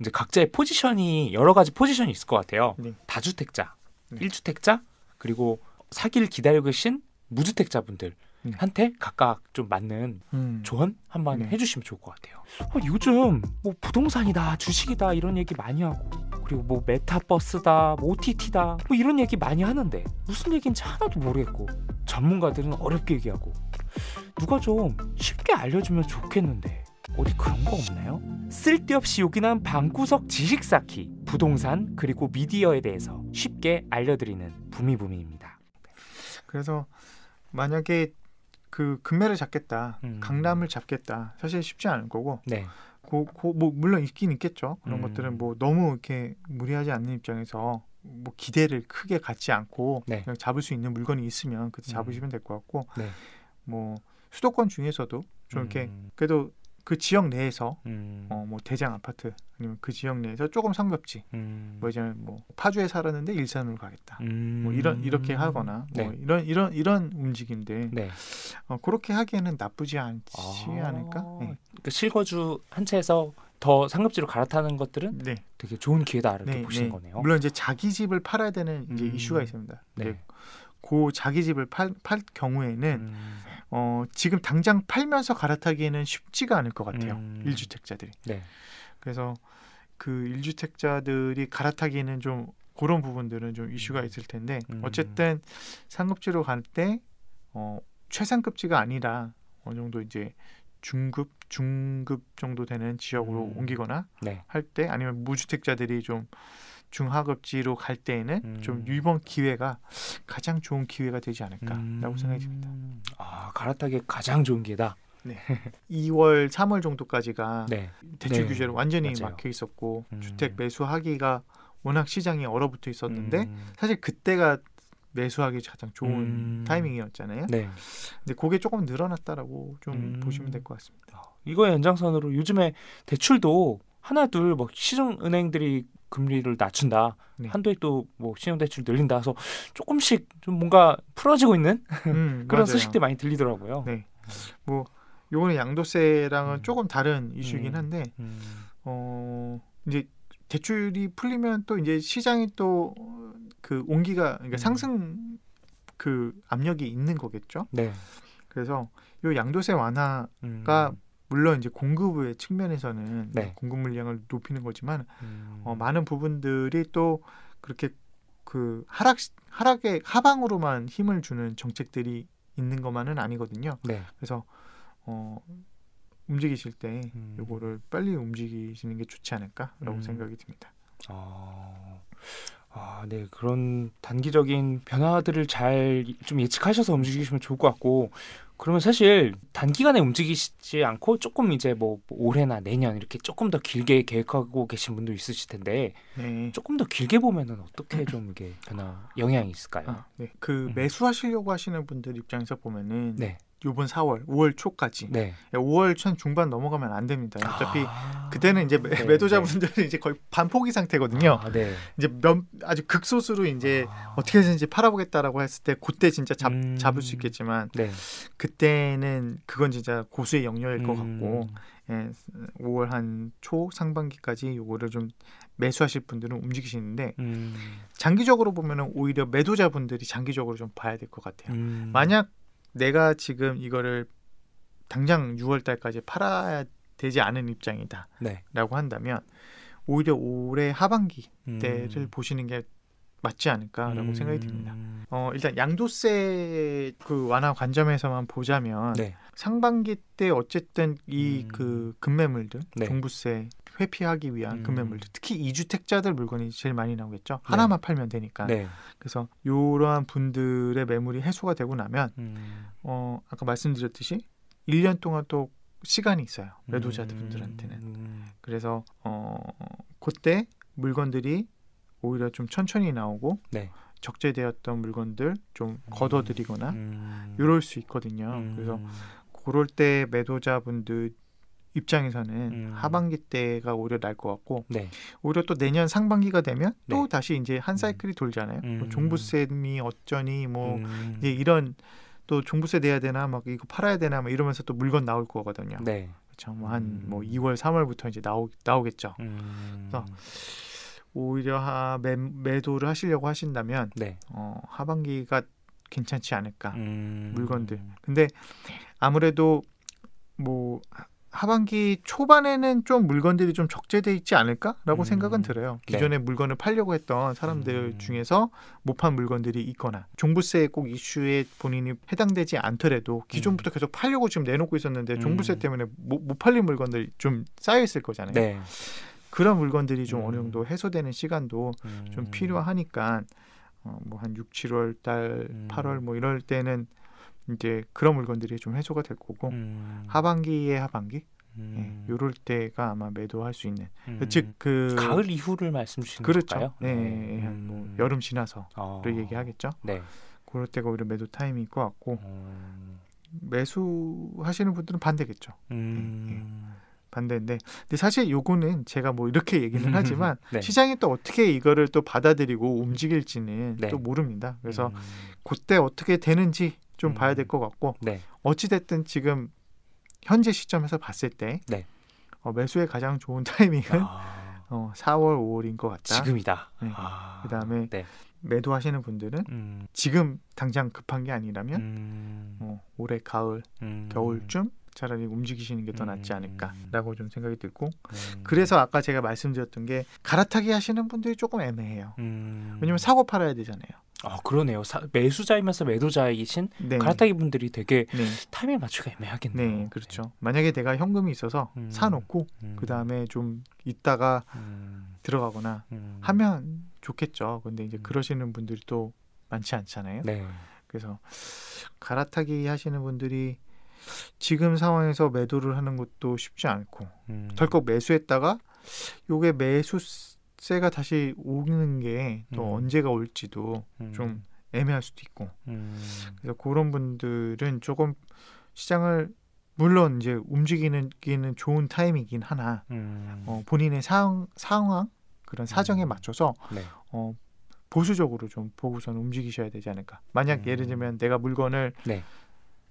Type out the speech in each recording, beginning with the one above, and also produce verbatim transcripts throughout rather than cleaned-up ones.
이제 각자의 포지션이 여러 가지 포지션이 있을 것 같아요. 네. 다주택자, 네. 일주택자, 그리고 사기를 기다리고 계신 무주택자분들 네. 한테 각각 좀 맞는 음. 조언 한번 네. 해주시면 좋을 것 같아요. 어, 요즘 뭐 부동산이다, 주식이다 이런 얘기 많이 하고 그리고 뭐 메타버스다, 뭐 오티티다 뭐 이런 얘기 많이 하는데 무슨 얘기인지 하나도 모르겠고 전문가들은 어렵게 얘기하고 누가 좀 쉽게 알려주면 좋겠는데 어디 그런 거 없나요? 쓸데없이 요긴한 방구석 지식 쌓기, 부동산 그리고 미디어에 대해서 쉽게 알려드리는 부미부미입니다. 그래서 만약에 그 금매를 잡겠다, 음. 강남을 잡겠다, 사실 쉽지 않을 거고, 네. 고, 고, 뭐 물론 있긴 있겠죠. 그런 음. 것들은 뭐 너무 이렇게 무리하지 않는 입장에서 뭐 기대를 크게 갖지 않고 네. 그냥 잡을 수 있는 물건이 있으면 그때 잡으시면 될 것 같고, 네. 뭐 수도권 중에서도 좀 이렇게 음. 그래도 그 지역 내에서 음. 어, 뭐 대장 아파트 아니면 그 지역 내에서 조금 상급지 음. 뭐 이제 뭐 파주에 살았는데 일산으로 가겠다 음. 뭐 이런 이렇게 하거나 네. 뭐 이런 이런 이런 움직임인데 네. 어, 그렇게 하기에는 나쁘지 않지 아. 않을까? 네. 그러니까 실거주 한 채에서 더 상급지로 갈아타는 것들은 네. 되게 좋은 기회다 이렇게 네. 보시는 네. 거네요. 물론 이제 자기 집을 팔아야 되는 이제 음. 이슈가 있습니다. 네. 이제 고 자기 집을 팔, 팔 경우에는 음. 어, 지금 당장 팔면서 갈아타기에는 쉽지가 않을 것 같아요. 음. 일주택자들이. 네. 그래서 그 일주택자들이 갈아타기에는 좀 그런 부분들은 좀 이슈가 있을 텐데 음. 어쨌든 상급지로 갈 때 어, 최상급지가 아니라 어느 정도 이제 중급, 중급 정도 되는 지역으로 음. 옮기거나 네. 할 때 아니면 무주택자들이 좀 중하급지로 갈 때에는 음. 좀 이번 기회가 가장 좋은 기회가 되지 않을까라고 음. 생각이 듭니다. 아, 갈아타기 가장 좋은 기회다. 네. 이월, 삼월 정도까지가 네. 대출 네. 규제로 완전히 맞아요. 막혀 있었고 음. 주택 매수하기가 워낙 시장이 얼어붙어 있었는데 음. 사실 그때가 매수하기 가장 좋은 음. 타이밍이었잖아요. 네. 근데 그게 조금 늘어났다라고 좀 음. 보시면 될 것 같습니다. 이거의 연장선으로 요즘에 대출도 하나 둘 뭐 시중은행들이 금리를 낮춘다. 네. 한도액도 뭐 신용대출 늘린다 해서 조금씩 좀 뭔가 풀어지고 있는 음, 그런 소식들 많이 들리더라고요. 네. 뭐 요거는 양도세랑은 음. 조금 다른 이슈이긴 한데 음. 어 이제 대출이 풀리면 또 이제 시장이 또 그 온기가 그러니까 음. 상승 그 압력이 있는 거겠죠. 네. 그래서 요 양도세 완화가 음. 물론 이제 공급의 측면에서는 네. 공급 물량을 높이는 거지만 음. 어, 많은 부분들이 또 그렇게 그 하락 하락의 하방으로만 힘을 주는 정책들이 있는 것만은 아니거든요. 네. 그래서 어, 움직이실 때 음. 요거를 빨리 움직이시는 게 좋지 않을까라고 음. 생각이 듭니다. 아, 아, 네 그런 단기적인 변화들을 잘 좀 예측하셔서 움직이시면 좋을 것 같고. 그러면 사실 단기간에 움직이시지 않고 조금 이제 뭐 올해나 내년 이렇게 조금 더 길게 계획하고 계신 분도 있으실 텐데 네. 조금 더 길게 보면은 어떻게 좀 이게 변화 영향이 있을까요? 아, 네. 그 음. 매수하시려고 하시는 분들 입장에서 보면은 네. 이번 사월, 오월 초까지 네. 오월 천 중반 넘어가면 안 됩니다. 어차피 아~ 그때는 이제 매, 네, 매도자분들이 네. 이제 거의 반포기 상태거든요. 아, 네. 이제 몇, 아주 극소수로 이제 아~ 어떻게 해서든지 팔아보겠다라고 했을 때 그때 진짜 잡, 음~ 잡을 수 있겠지만 네. 그때는 그건 진짜 고수의 영역일 음~ 것 같고 예, 오월 한 초 상반기까지 요거를 좀 매수하실 분들은 움직이시는데 음~ 장기적으로 보면은 오히려 매도자분들이 장기적으로 좀 봐야 될 것 같아요. 음~ 만약 내가 지금 이거를 당장 유월 달까지 팔아야 되지 않은 입장이다 네. 라고 한다면 오히려 올해 하반기 음. 때를 보시는 게 맞지 않을까라고 음. 생각이 듭니다. 어, 일단 양도세 그 완화 관점에서만 보자면 네. 상반기 때 어쨌든 이 그 급매물들 네. 종부세 회피하기 위한 음. 급매물들 특히 이주택자들 물건이 제일 많이 나오겠죠. 네. 하나만 팔면 되니까. 네. 그래서 이러한 분들의 매물이 해소가 되고 나면 음. 어, 아까 말씀드렸듯이 일 년 동안 또 시간이 있어요. 매도자분들한테는. 음. 그래서 어, 그때 물건들이 오히려 좀 천천히 나오고 네. 적재되었던 물건들 좀 걷어들이거나 음. 이럴 수 있거든요. 음. 그래서 그럴 때 매도자분들 입장에서는 음. 하반기 때가 오히려 날 것 같고 네. 오히려 또 내년 상반기가 되면 네. 또 다시 이제 한 사이클이 음. 돌잖아요. 음. 뭐 종부세미 어쩌니 뭐 음. 이제 이런 또 종부세 내야 되나 막 이거 팔아야 되나 막 이러면서 또 물건 나올 거거든요. 네. 그렇죠. 뭐 한 음. 뭐 이월, 삼월부터 이제 나오 나오겠죠. 음. 그래서 오히려 하, 매, 매도를 하시려고 하신다면 네. 어, 하반기가 괜찮지 않을까 음. 물건들. 근데 아무래도 뭐 하반기 초반에는 좀 물건들이 좀 적재되어 있지 않을까라고 음. 생각은 들어요. 기존에 네. 물건을 팔려고 했던 사람들 음. 중에서 못 판 물건들이 있거나 종부세 꼭 이슈에 본인이 해당되지 않더라도 기존부터 음. 계속 팔려고 지금 내놓고 있었는데 종부세 음. 때문에 못, 못 팔린 물건들 좀 쌓여있을 거잖아요. 네. 그런 물건들이 좀 음. 어느 정도 해소되는 시간도 음. 좀 필요하니까 어, 뭐 한 육, 칠월 달, 음. 팔월 뭐 이럴 때는 이제 그런 물건들이 좀 해소가 될 거고 음. 하반기에 하반기 음. 예, 요럴 때가 아마 매도할 수 있는 음. 즉 그 가을 이후를 말씀 주시는 그렇죠. 걸까요? 네, 음. 한 뭐 여름 지나서를 어. 얘기하겠죠. 네, 그럴 때가 오히려 매도 타임일 것 같고 음. 매수하시는 분들은 반대겠죠. 음. 예, 예. 반대인데, 근데 사실 요거는 제가 뭐 이렇게 얘기는 하지만 네. 시장이 또 어떻게 이거를 또 받아들이고 움직일지는 네. 또 모릅니다. 그래서 음. 그때 어떻게 되는지 좀 음. 봐야 될 것 같고 네. 어찌 됐든 지금 현재 시점에서 봤을 때 네. 어, 매수의 가장 좋은 타이밍은 아. 어, 사월, 오월인 것 같다. 지금이다. 네. 아. 그다음에 네. 매도하시는 분들은 음. 지금 당장 급한 게 아니라면 음. 어, 올해 가을, 음. 겨울쯤 차라리 움직이시는 게 더 낫지 않을까라고 좀 생각이 들고 음. 그래서 아까 제가 말씀드렸던 게 갈아타기 하시는 분들이 조금 애매해요. 음. 왜냐하면 사고 팔아야 되잖아요. 아 그러네요. 사, 매수자이면서 매도자이신 네. 갈아타기 분들이 되게 네. 타이밍 맞추기가 애매하겠네요. 네, 그렇죠. 네. 만약에 내가 현금이 있어서 음. 사놓고 음. 그 다음에 좀 있다가 음. 들어가거나 음. 하면 좋겠죠. 근데 이제 그러시는 분들이 또 많지 않잖아요. 네. 그래서 갈아타기 하시는 분들이 지금 상황에서 매도를 하는 것도 쉽지 않고 음. 덜컥 매수했다가 요게 매수세가 다시 오는 게 또 음. 언제가 올지도 음. 좀 애매할 수도 있고 음. 그래서 그런 분들은 조금 시장을 물론 이제 움직이는 기는 좋은 타임이긴 하나 음. 어, 본인의 상, 상황 그런 사정에 맞춰서 네. 어, 보수적으로 좀 보고선 움직이셔야 되지 않을까. 만약 음. 예를 들면 내가 물건을 네.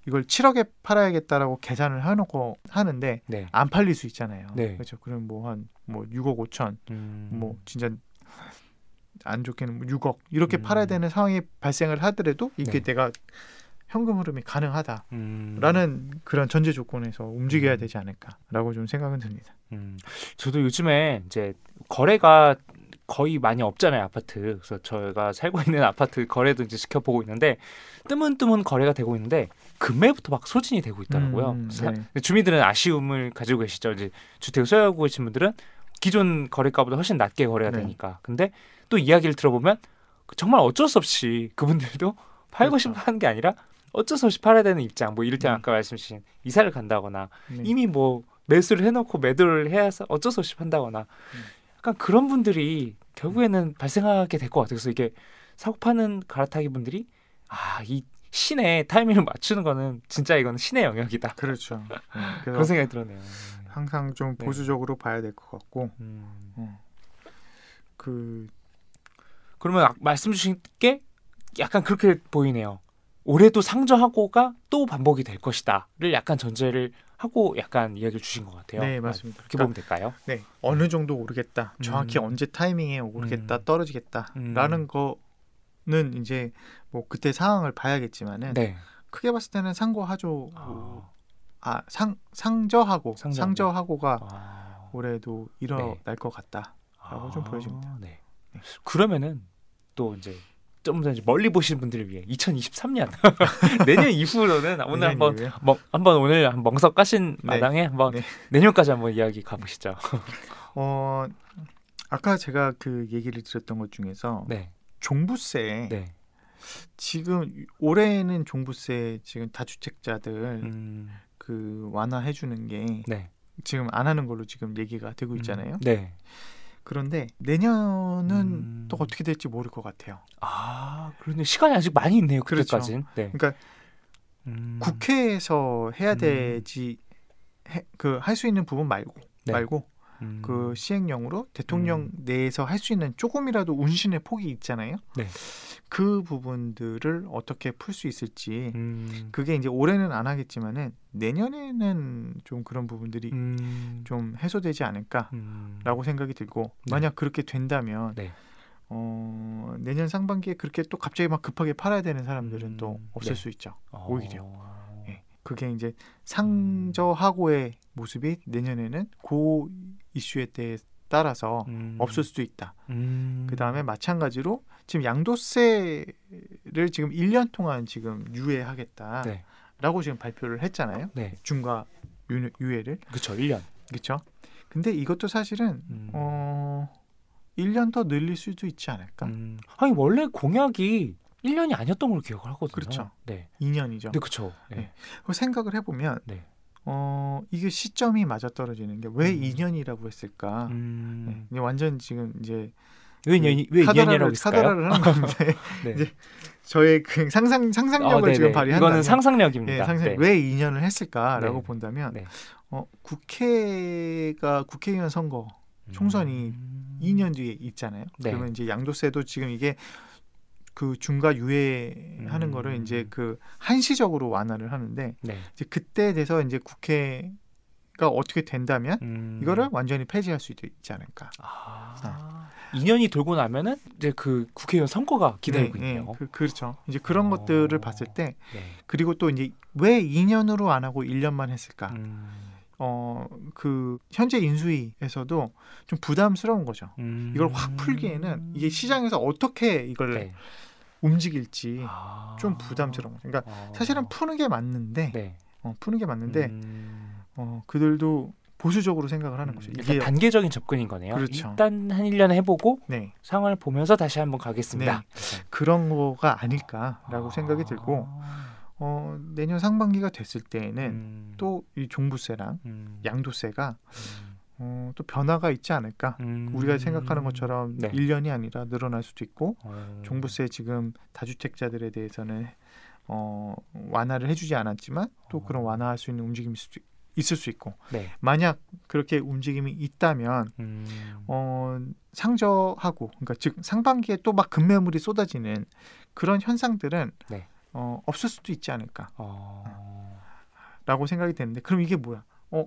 이걸 칠억에 팔아야겠다라고 계산을 해놓고 하는데 네. 안 팔릴 수 있잖아요. 네. 그렇죠. 그럼 뭐 한 뭐 육억 오천, 음. 뭐 진짜 안 좋게는 육억 이렇게 음. 팔아야 되는 상황이 발생을 하더라도 이게 네. 내가 현금 흐름이 가능하다라는 음. 그런 전제 조건에서 움직여야 되지 않을까라고 좀 생각은 듭니다. 음. 저도 요즘에 이제 거래가 거의 많이 없잖아요, 아파트. 그래서 저희가 살고 있는 아파트 거래도 이제 지켜보고 있는데 뜨문뜨문 거래가 되고 있는데 금매부터 막 소진이 되고 있더라고요. 음, 네. 주민들은 아쉬움을 가지고 계시죠. 이제 주택을 소유하고 계신 분들은 기존 거래가보다 훨씬 낮게 거래가 네. 되니까. 근데 또 이야기를 들어보면 정말 어쩔 수 없이 그분들도 팔고 그렇죠. 싶어 하는 게 아니라 어쩔 수 없이 팔아야 되는 입장. 뭐 이럴 때 음. 아까 말씀하신 이사를 간다거나 네. 이미 뭐 매수를 해놓고 매도를 해서 어쩔 수 없이 판다거나 음. 약간 그런 분들이 결국에는 발생하게 될 것 같아요. 그래서 이게 사고 파는 갈아타기 분들이 아, 이 신의 타이밍을 맞추는 거는 진짜 이건 신의 영역이다. 그렇죠. 그런 생각이 들었네요. 항상 좀 보수적으로 네. 봐야 될 것 같고 음. 음. 그 그러면 아, 말씀 주신 게 약간 그렇게 보이네요. 올해도 상저하고가 또 반복이 될 것이다를 약간 전제를 하고 약간 이야기를 주신 것 같아요. 네, 맞습니다. 그렇게 보면 될까요? 네, 어느 정도 오르겠다. 정확히 음. 언제 타이밍에 오르겠다, 음. 떨어지겠다라는 음. 거는 이제 뭐 그때 상황을 봐야겠지만은 네. 크게 봤을 때는 상고하죠. 아, 아 상, 상저하고 상저하고. 상저하고가 아. 올해도 일어날 네. 것 같다라고 아. 좀 보여집니다. 네. 네. 그러면은 또 이제 좀 더 멀리 보시는 분들을 위해 이천이십삼 년 내년 이후로는 오늘 내년 한번 멍, 한번 오늘 멍석 까신 네. 마당에 한번 네. 내년까지 한번 이야기 가보시죠. 어 아까 제가 그 얘기를 드렸던 것 중에서 네. 종부세 네. 지금 올해는 종부세 지금 다주택자들 음. 그 완화해 주는 게 네. 지금 안 하는 걸로 지금 얘기가 되고 있잖아요. 음. 네. 그런데 내년은 음. 또 어떻게 될지 모를 것 같아요. 아, 그런데 시간이 아직 많이 있네요. 그때까지는. 그렇죠. 네. 그러니까 음. 국회에서 해야 되지 음. 그 할 수 있는 부분 말고 네. 말고 음. 그 시행령으로 대통령 음. 내에서 할 수 있는 조금이라도 운신의 폭이 있잖아요. 네. 그 부분들을 어떻게 풀 수 있을지 음. 그게 이제 올해는 안 하겠지만은 내년에는 좀 그런 부분들이 음. 좀 해소되지 않을까라고 음. 생각이 들고 네. 만약 그렇게 된다면 네. 어, 내년 상반기에 그렇게 또 갑자기 막 급하게 팔아야 되는 사람들은 음. 또 없을 네. 수 있죠. 어. 오히려. 그게 이제 상저하고의 모습이 내년에는 그 이슈에 따라서 음. 없을 수도 있다. 음. 그 다음에 마찬가지로 지금 양도세를 지금 일 년 동안 지금 유예하겠다라고 네. 지금 발표를 했잖아요. 네. 중과 유, 유예를. 그렇죠. 일 년. 그렇죠. 근데 이것도 사실은 음. 어, 일 년 더 늘릴 수도 있지 않을까? 음. 아니 원래 공약이 일 년이 아니었던 걸로 기억을 하거든요. 그렇죠. 네. 이 년이죠. 네, 그렇죠. 네. 네. 생각을 해보면 네. 어, 이게 시점이 맞아떨어지는 게 왜 음. 이 년이라고 했을까? 음. 네. 완전 지금 이제 왜 이 년이 왜 이 년이라고 했을까요? 카더라를 하는 건데 네. 이제 저의 그 상상 상상력을 어, 지금 발휘한다. 이거는 상상력입니다. 네, 상상, 네. 왜 이 년을 했을까라고 네. 본다면 네. 어, 국회가 국회의원 선거 음. 총선이 음. 이 년 뒤에 있잖아요. 네. 그러면 이제 양도세도 지금 이게 그 중과 유예하는 음. 거를 이제 그 한시적으로 완화를 하는데 네. 이제 그때 돼서 이제 국회가 어떻게 된다면 음. 이거를 완전히 폐지할 수 있지 않을까. 아. 네. 이 년이 돌고 나면은 이제 그 국회의원 선거가 기다리고 네, 있네요. 네. 그, 그렇죠. 이제 그런 오. 것들을 봤을 때 네. 그리고 또 이제 왜 이 년으로 안 하고 일 년만 했을까? 음. 어, 그 현재 인수위에서도 좀 부담스러운 거죠. 음. 이걸 확 풀기에는 이게 시장에서 어떻게 이걸 네. 움직일지 아. 좀 부담스러운 거죠. 그러니까 아. 사실은 푸는 게 맞는데 네. 어, 푸는 게 맞는데 음. 어, 그들도 보수적으로 생각을 하는 거죠. 이게 단계적인 접근인 거네요. 그렇죠. 일단 한 일 년 해보고 네. 상황을 보면서 다시 한번 가겠습니다. 네. 그런 거가 아닐까라고 아. 생각이 들고 어, 내년 상반기가 됐을 때에는 음. 또 이 종부세랑 음. 양도세가 음. 어, 또 변화가 있지 않을까. 음. 우리가 생각하는 것처럼 네. 일 년이 아니라 늘어날 수도 있고 음. 종부세 지금 다주택자들에 대해서는 어, 완화를 해주지 않았지만 또 그런 완화할 수 있는 움직임일 수도 있을 수 있고 네. 만약 그렇게 움직임이 있다면 음. 어, 상저하고 그러니까 즉 상반기에 또 막 급매물이 쏟아지는 그런 현상들은 네. 어, 없을 수도 있지 않을까 어... 라고 생각이 되는데 그럼 이게 뭐야? 어,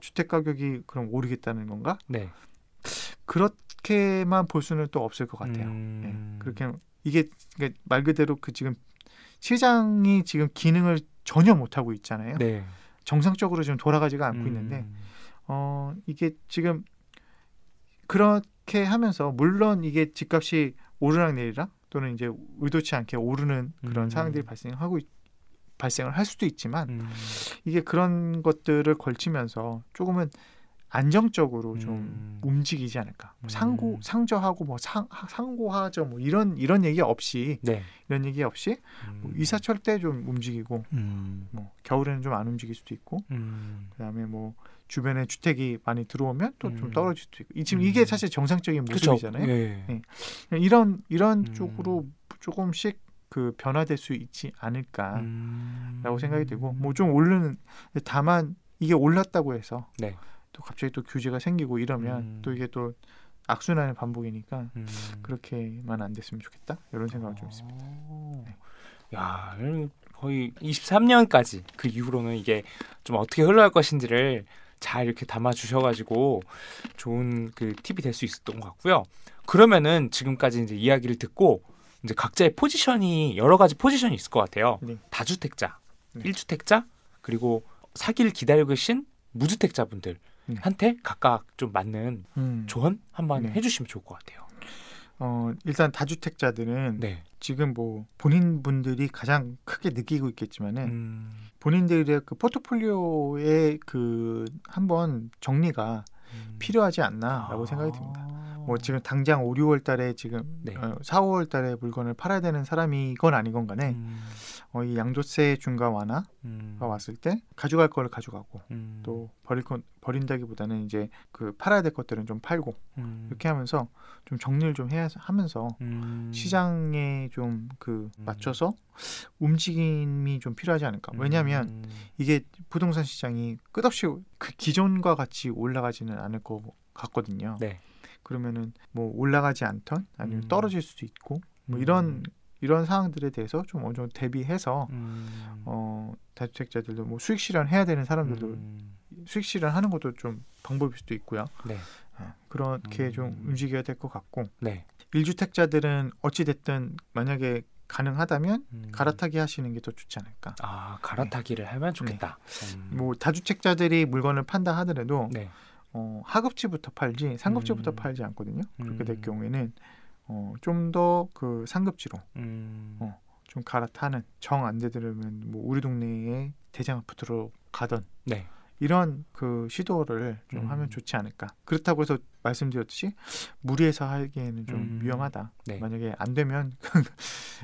주택가격이 그럼 오르겠다는 건가? 네. 그렇게만 볼 수는 또 없을 것 같아요. 음... 네. 그렇게 이게 말 그대로 그 지금 시장이 지금 기능을 전혀 못하고 있잖아요. 네. 정상적으로 지금 돌아가지가 않고 음... 있는데 어, 이게 지금 그렇게 하면서 물론 이게 집값이 오르락내리락 또는 이제 의도치 않게 오르는 그런 음. 상황들이 발생하고 발생을 할 수도 있지만 음. 이게 그런 것들을 걸치면서 조금은 안정적으로 음. 좀 움직이지 않을까. 음. 상고 상저하고 뭐 상 상고하저 뭐 이런 이런 얘기 없이 네. 이런 얘기 없이 음. 뭐 이사철 때 좀 움직이고 음. 뭐 겨울에는 좀 안 움직일 수도 있고 음. 그다음에 뭐 주변에 주택이 많이 들어오면 또 좀 음. 떨어질 수도 있고 지금 이게 사실 정상적인 모습이잖아요. 네. 네. 이런 이런 음. 쪽으로 조금씩 그 변화될 수 있지 않을까라고 음. 생각이 들고 뭐 좀 오르는 다만 이게 올랐다고 해서 네. 또 갑자기 또 규제가 생기고 이러면 음. 또 이게 또 악순환의 반복이니까 음. 그렇게만 안 됐으면 좋겠다 이런 생각을 좀 있습니다. 네. 야 거의 이십삼 년까지 그 이후로는 이게 좀 어떻게 흘러갈 것인지를 잘 이렇게 담아주셔가지고 좋은 그 팁이 될 수 있었던 것 같고요. 그러면은 지금까지 이제 이야기를 듣고 이제 각자의 포지션이 여러 가지 포지션이 있을 것 같아요. 네. 다주택자, 네. 일 주택자 그리고 사기를 기다리고 계신 무주택자분들 네. 한테 각각 좀 맞는 음. 조언 한번 네. 해주시면 좋을 것 같아요. 어, 일단 다주택자들은 네. 지금 뭐 본인 분들이 가장 크게 느끼고 있겠지만은 음. 본인들의 그 포트폴리오의 그 한번 정리가 음. 필요하지 않나라고 아. 생각이 듭니다. 뭐 지금 당장 오, 유월 달에 지금 네. 어, 사, 오월 달에 물건을 팔아야 되는 사람이건 아니건 간에 음. 어, 이 양도세 중과 완화가 음. 왔을 때 가져갈 걸 가져가고 음. 또 버릴 건 버린다기보다는 이제 그 팔아야 될 것들은 좀 팔고 음. 이렇게 하면서 좀 정리를 좀 해야 하면서 음. 시장에 좀 그 맞춰서 움직임이 좀 필요하지 않을까. 왜냐하면 음. 이게 부동산 시장이 끝없이 그 기존과 같이 올라가지는 않을 거고. 갔거든요. 네. 그러면은 뭐 올라가지 않던 아니면 음. 떨어질 수도 있고 뭐 이런 음. 이런 상황들에 대해서 좀 어느 정도 대비해서 음. 어, 다주택자들도 뭐 수익 실현해야 되는 사람들도 음. 수익 실현하는 것도 좀 방법일 수도 있고요. 네. 어, 그렇게 음. 좀 움직여야 될 것 같고 네. 일주택자들은 어찌 됐든 만약에 가능하다면 음. 갈아타기 하시는 게 더 좋지 않을까. 아, 갈아타기를 네. 하면 좋겠다. 네. 음. 뭐 다주택자들이 물건을 판다 하더라도 네. 어, 하급지부터 팔지 상급지부터 음. 팔지 않거든요. 그렇게 될 경우에는 어, 좀 더 그 상급지로 음. 어, 좀 갈아타는 정 안 되더라면 뭐 우리 동네에 대장아파트로 가던 네. 이런 그 시도를 좀 음. 하면 좋지 않을까. 그렇다고 해서 말씀드렸듯이 무리해서 하기에는 좀 음. 위험하다. 네. 만약에 안 되면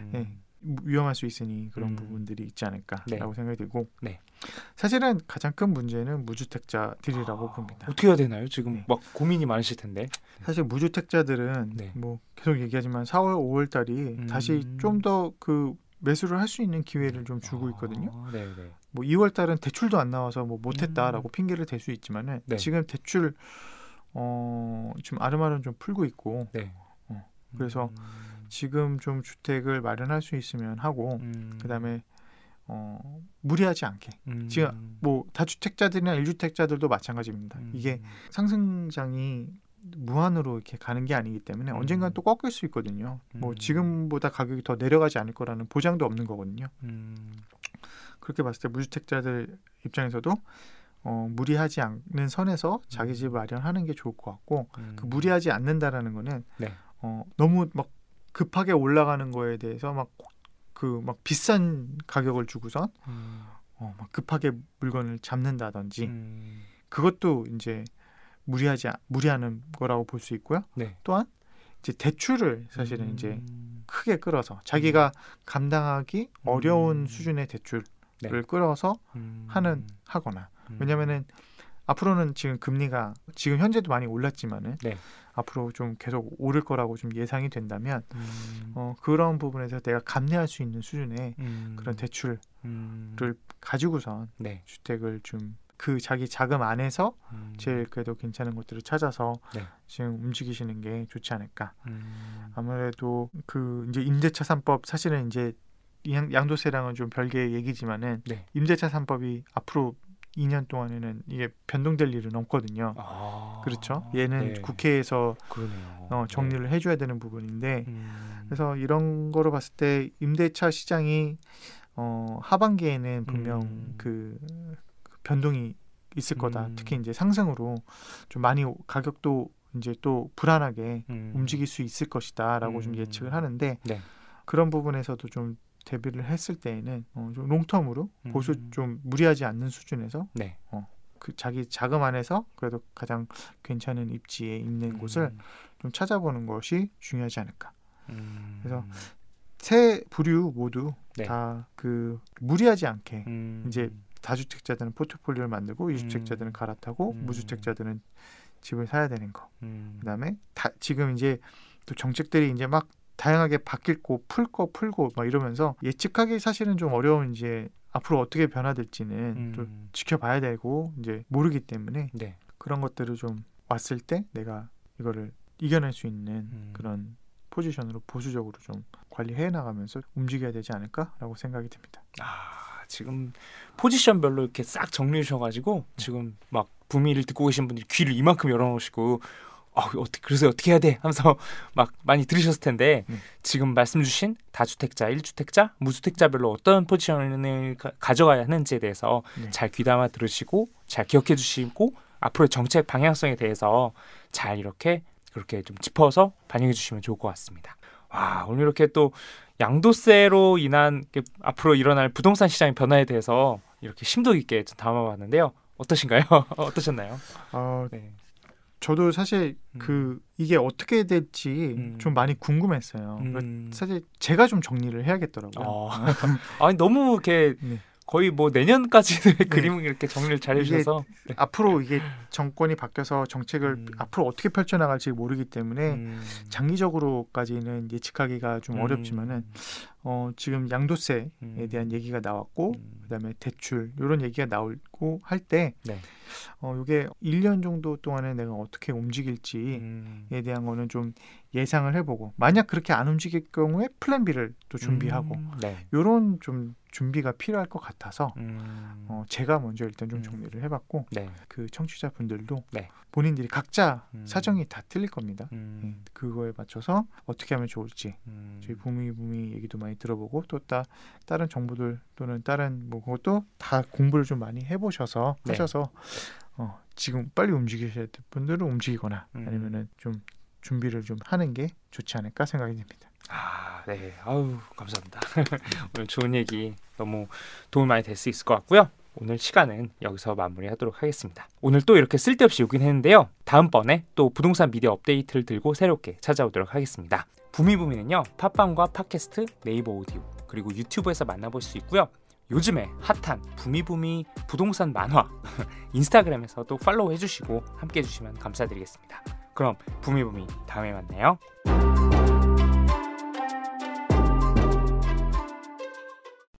음. 네, 위험할 수 있으니 그런 음. 부분들이 있지 않을까라고 네. 생각이 들고 네. 사실은 가장 큰 문제는 무주택자들이라고 아, 봅니다. 어떻게 해야 되나요? 지금 네. 막 고민이 많으실 텐데. 사실 무주택자들은 네. 뭐 계속 얘기하지만 사월, 오월 달이 음. 다시 좀 더 그 매수를 할 수 있는 기회를 좀 주고 있거든요. 아, 네, 네. 뭐 이월 달은 대출도 안 나와서 뭐 못했다라고 음. 핑계를 댈 수 있지만은 네. 지금 대출 어, 지금 아름아름 좀 풀고 있고 네. 어, 그래서 음. 지금 좀 주택을 마련할 수 있으면 하고 음. 그다음에 어, 무리하지 않게 음. 지금 뭐 다주택자들이나 일주택자들도 마찬가지입니다. 음. 이게 상승장이 무한으로 이렇게 가는 게 아니기 때문에 음. 언젠간 또 꺾일 수 있거든요. 음. 뭐 지금보다 가격이 더 내려가지 않을 거라는 보장도 없는 거거든요. 음. 그렇게 봤을 때 무주택자들 입장에서도 어, 무리하지 않는 선에서 자기 집 마련하는 게 좋을 것 같고 음. 그 무리하지 않는다라는 거는 네. 어, 너무 막 급하게 올라가는 거에 대해서 막 그 막 비싼 가격을 주고선 음. 어, 막 급하게 물건을 잡는다든지 음. 그것도 이제 무리하지 무리하는 거라고 볼 수 있고요. 네. 또한 이제 대출을 사실은 음. 이제 크게 끌어서 자기가 음. 감당하기 어려운 음. 수준의 대출을 네. 끌어서 음. 하는 하거나 음. 왜냐면은 앞으로는 지금 금리가 지금 현재도 많이 올랐지만은 네. 앞으로 좀 계속 오를 거라고 좀 예상이 된다면 음. 어, 그런 부분에서 내가 감내할 수 있는 수준의 음. 그런 대출을 음. 가지고선 네. 주택을 좀 그 자기 자금 안에서 음. 제일 그래도 괜찮은 것들을 찾아서 네. 지금 움직이시는 게 좋지 않을까. 음. 아무래도 그 이제 임대차 삼법 사실은 이제 양도세랑은 좀 별개의 얘기지만은 네. 임대차 삼법이 앞으로 이 년 동안에는 이게 변동될 일은 없거든요. 아. 그렇죠. 얘는 네. 국회에서 어, 정리를 네. 해줘야 되는 부분인데 음. 그래서 이런 거로 봤을 때 임대차 시장이 어, 하반기에는 분명 음. 그 변동이 있을 거다. 음. 특히 이제 상승으로 좀 많이 가격도 이제 또 불안하게 음. 움직일 수 있을 것이다라고 음. 좀 예측을 하는데 네. 그런 부분에서도 좀 대비를 했을 때에는 어 좀 롱텀으로 음. 보수 좀 무리하지 않는 수준에서 네. 어 그 자기 자금 안에서 그래도 가장 괜찮은 입지에 있는 음. 곳을 좀 찾아보는 것이 중요하지 않을까. 음. 그래서 세 부류 모두 네. 다 그 무리하지 않게 음. 이제 다주택자들은 포트폴리오를 만들고 일주택자들은 음. 갈아타고 음. 무주택자들은 집을 사야 되는 거. 음. 그다음에 다 지금 이제 또 정책들이 이제 막 다양하게 바뀔 거 풀 거 풀고 막 이러면서 예측하기 사실은 좀 어려운 이제 앞으로 어떻게 변화될지는 음. 좀 지켜봐야 되고 이제 모르기 때문에 네. 그런 것들을 좀 왔을 때 내가 이거를 이겨낼 수 있는 음. 그런 포지션으로 보수적으로 좀 관리해 나가면서 움직여야 되지 않을까라고 생각이 듭니다. 아. 지금 포지션별로 이렇게 싹 정리해 주셔가지고 지금 막 부미를 듣고 계신 분들이 귀를 이만큼 열어놓으시고 어, 어떻게, 그래서 어떻게 해야 돼 하면서 막 많이 들으셨을 텐데 음. 지금 말씀 주신 다주택자, 일주택자, 무주택자별로 어떤 포지션을 가, 가져가야 하는지에 대해서 네. 잘 귀담아 들으시고 잘 기억해 주시고 앞으로의 정책 방향성에 대해서 잘 이렇게 그렇게 좀 짚어서 반영해 주시면 좋을 것 같습니다. 와, 오늘 이렇게 또 양도세로 인한 앞으로 일어날 부동산 시장의 변화에 대해서 이렇게 심도 있게 좀 담아봤는데요. 어떠신가요? 어떠셨나요? 어, 네. 저도 사실 음. 그 이게 어떻게 될지 음. 좀 많이 궁금했어요. 음. 사실 제가 좀 정리를 해야겠더라고요. 어. 아니 너무 이렇게 네. 거의 뭐 내년까지는 네. 그림을 이렇게 정리를 잘 해주셔서 이게 앞으로 이게 정권이 바뀌어서 정책을 음. 앞으로 어떻게 펼쳐나갈지 모르기 때문에 음. 장기적으로까지는 예측하기가 좀 음. 어렵지만은 어, 지금 양도세에 음. 대한 얘기가 나왔고 음. 그다음에 대출 이런 얘기가 나오고 할 때 네. 어, 이게 일 년 정도 동안에 내가 어떻게 움직일지에 음. 대한 거는 좀 예상을 해보고 만약 그렇게 안 움직일 경우에 플랜 B를 또 준비하고 음. 네. 이런 좀 준비가 필요할 것 같아서 음. 어, 제가 먼저 일단 좀 정리를 해봤고 네. 그 청취자분들도 네. 본인들이 각자 음. 사정이 다 틀릴 겁니다. 음. 네. 그거에 맞춰서 어떻게 하면 좋을지 음. 저희 부미부미 얘기도 많이 들어보고 또 따, 다른 정보들 또는 다른 뭐 그것도 다 공부를 좀 많이 해보셔서 네. 하셔서 어, 지금 빨리 움직이셔야 될 분들은 움직이거나 음. 아니면은 좀 준비를 좀 하는 게 좋지 않을까 생각이 듭니다. 아, 네. 아우, 감사합니다. 오늘 좋은 얘기 너무 도움 많이 될 수 있을 것 같고요. 오늘 시간은 여기서 마무리하도록 하겠습니다. 오늘 또 이렇게 쓸데없이 욕긴 했는데요. 다음번에 또 부동산 미디어 업데이트를 들고 새롭게 찾아오도록 하겠습니다. 부미부미는요. 팟빵과 팟캐스트, 네이버 오디오, 그리고 유튜브에서 만나볼 수 있고요. 요즘에 핫한 부미부미 부동산 만화 인스타그램에서도 팔로우 해주시고 함께 해주시면 감사드리겠습니다. 그럼 부미부미 다음에 만나요.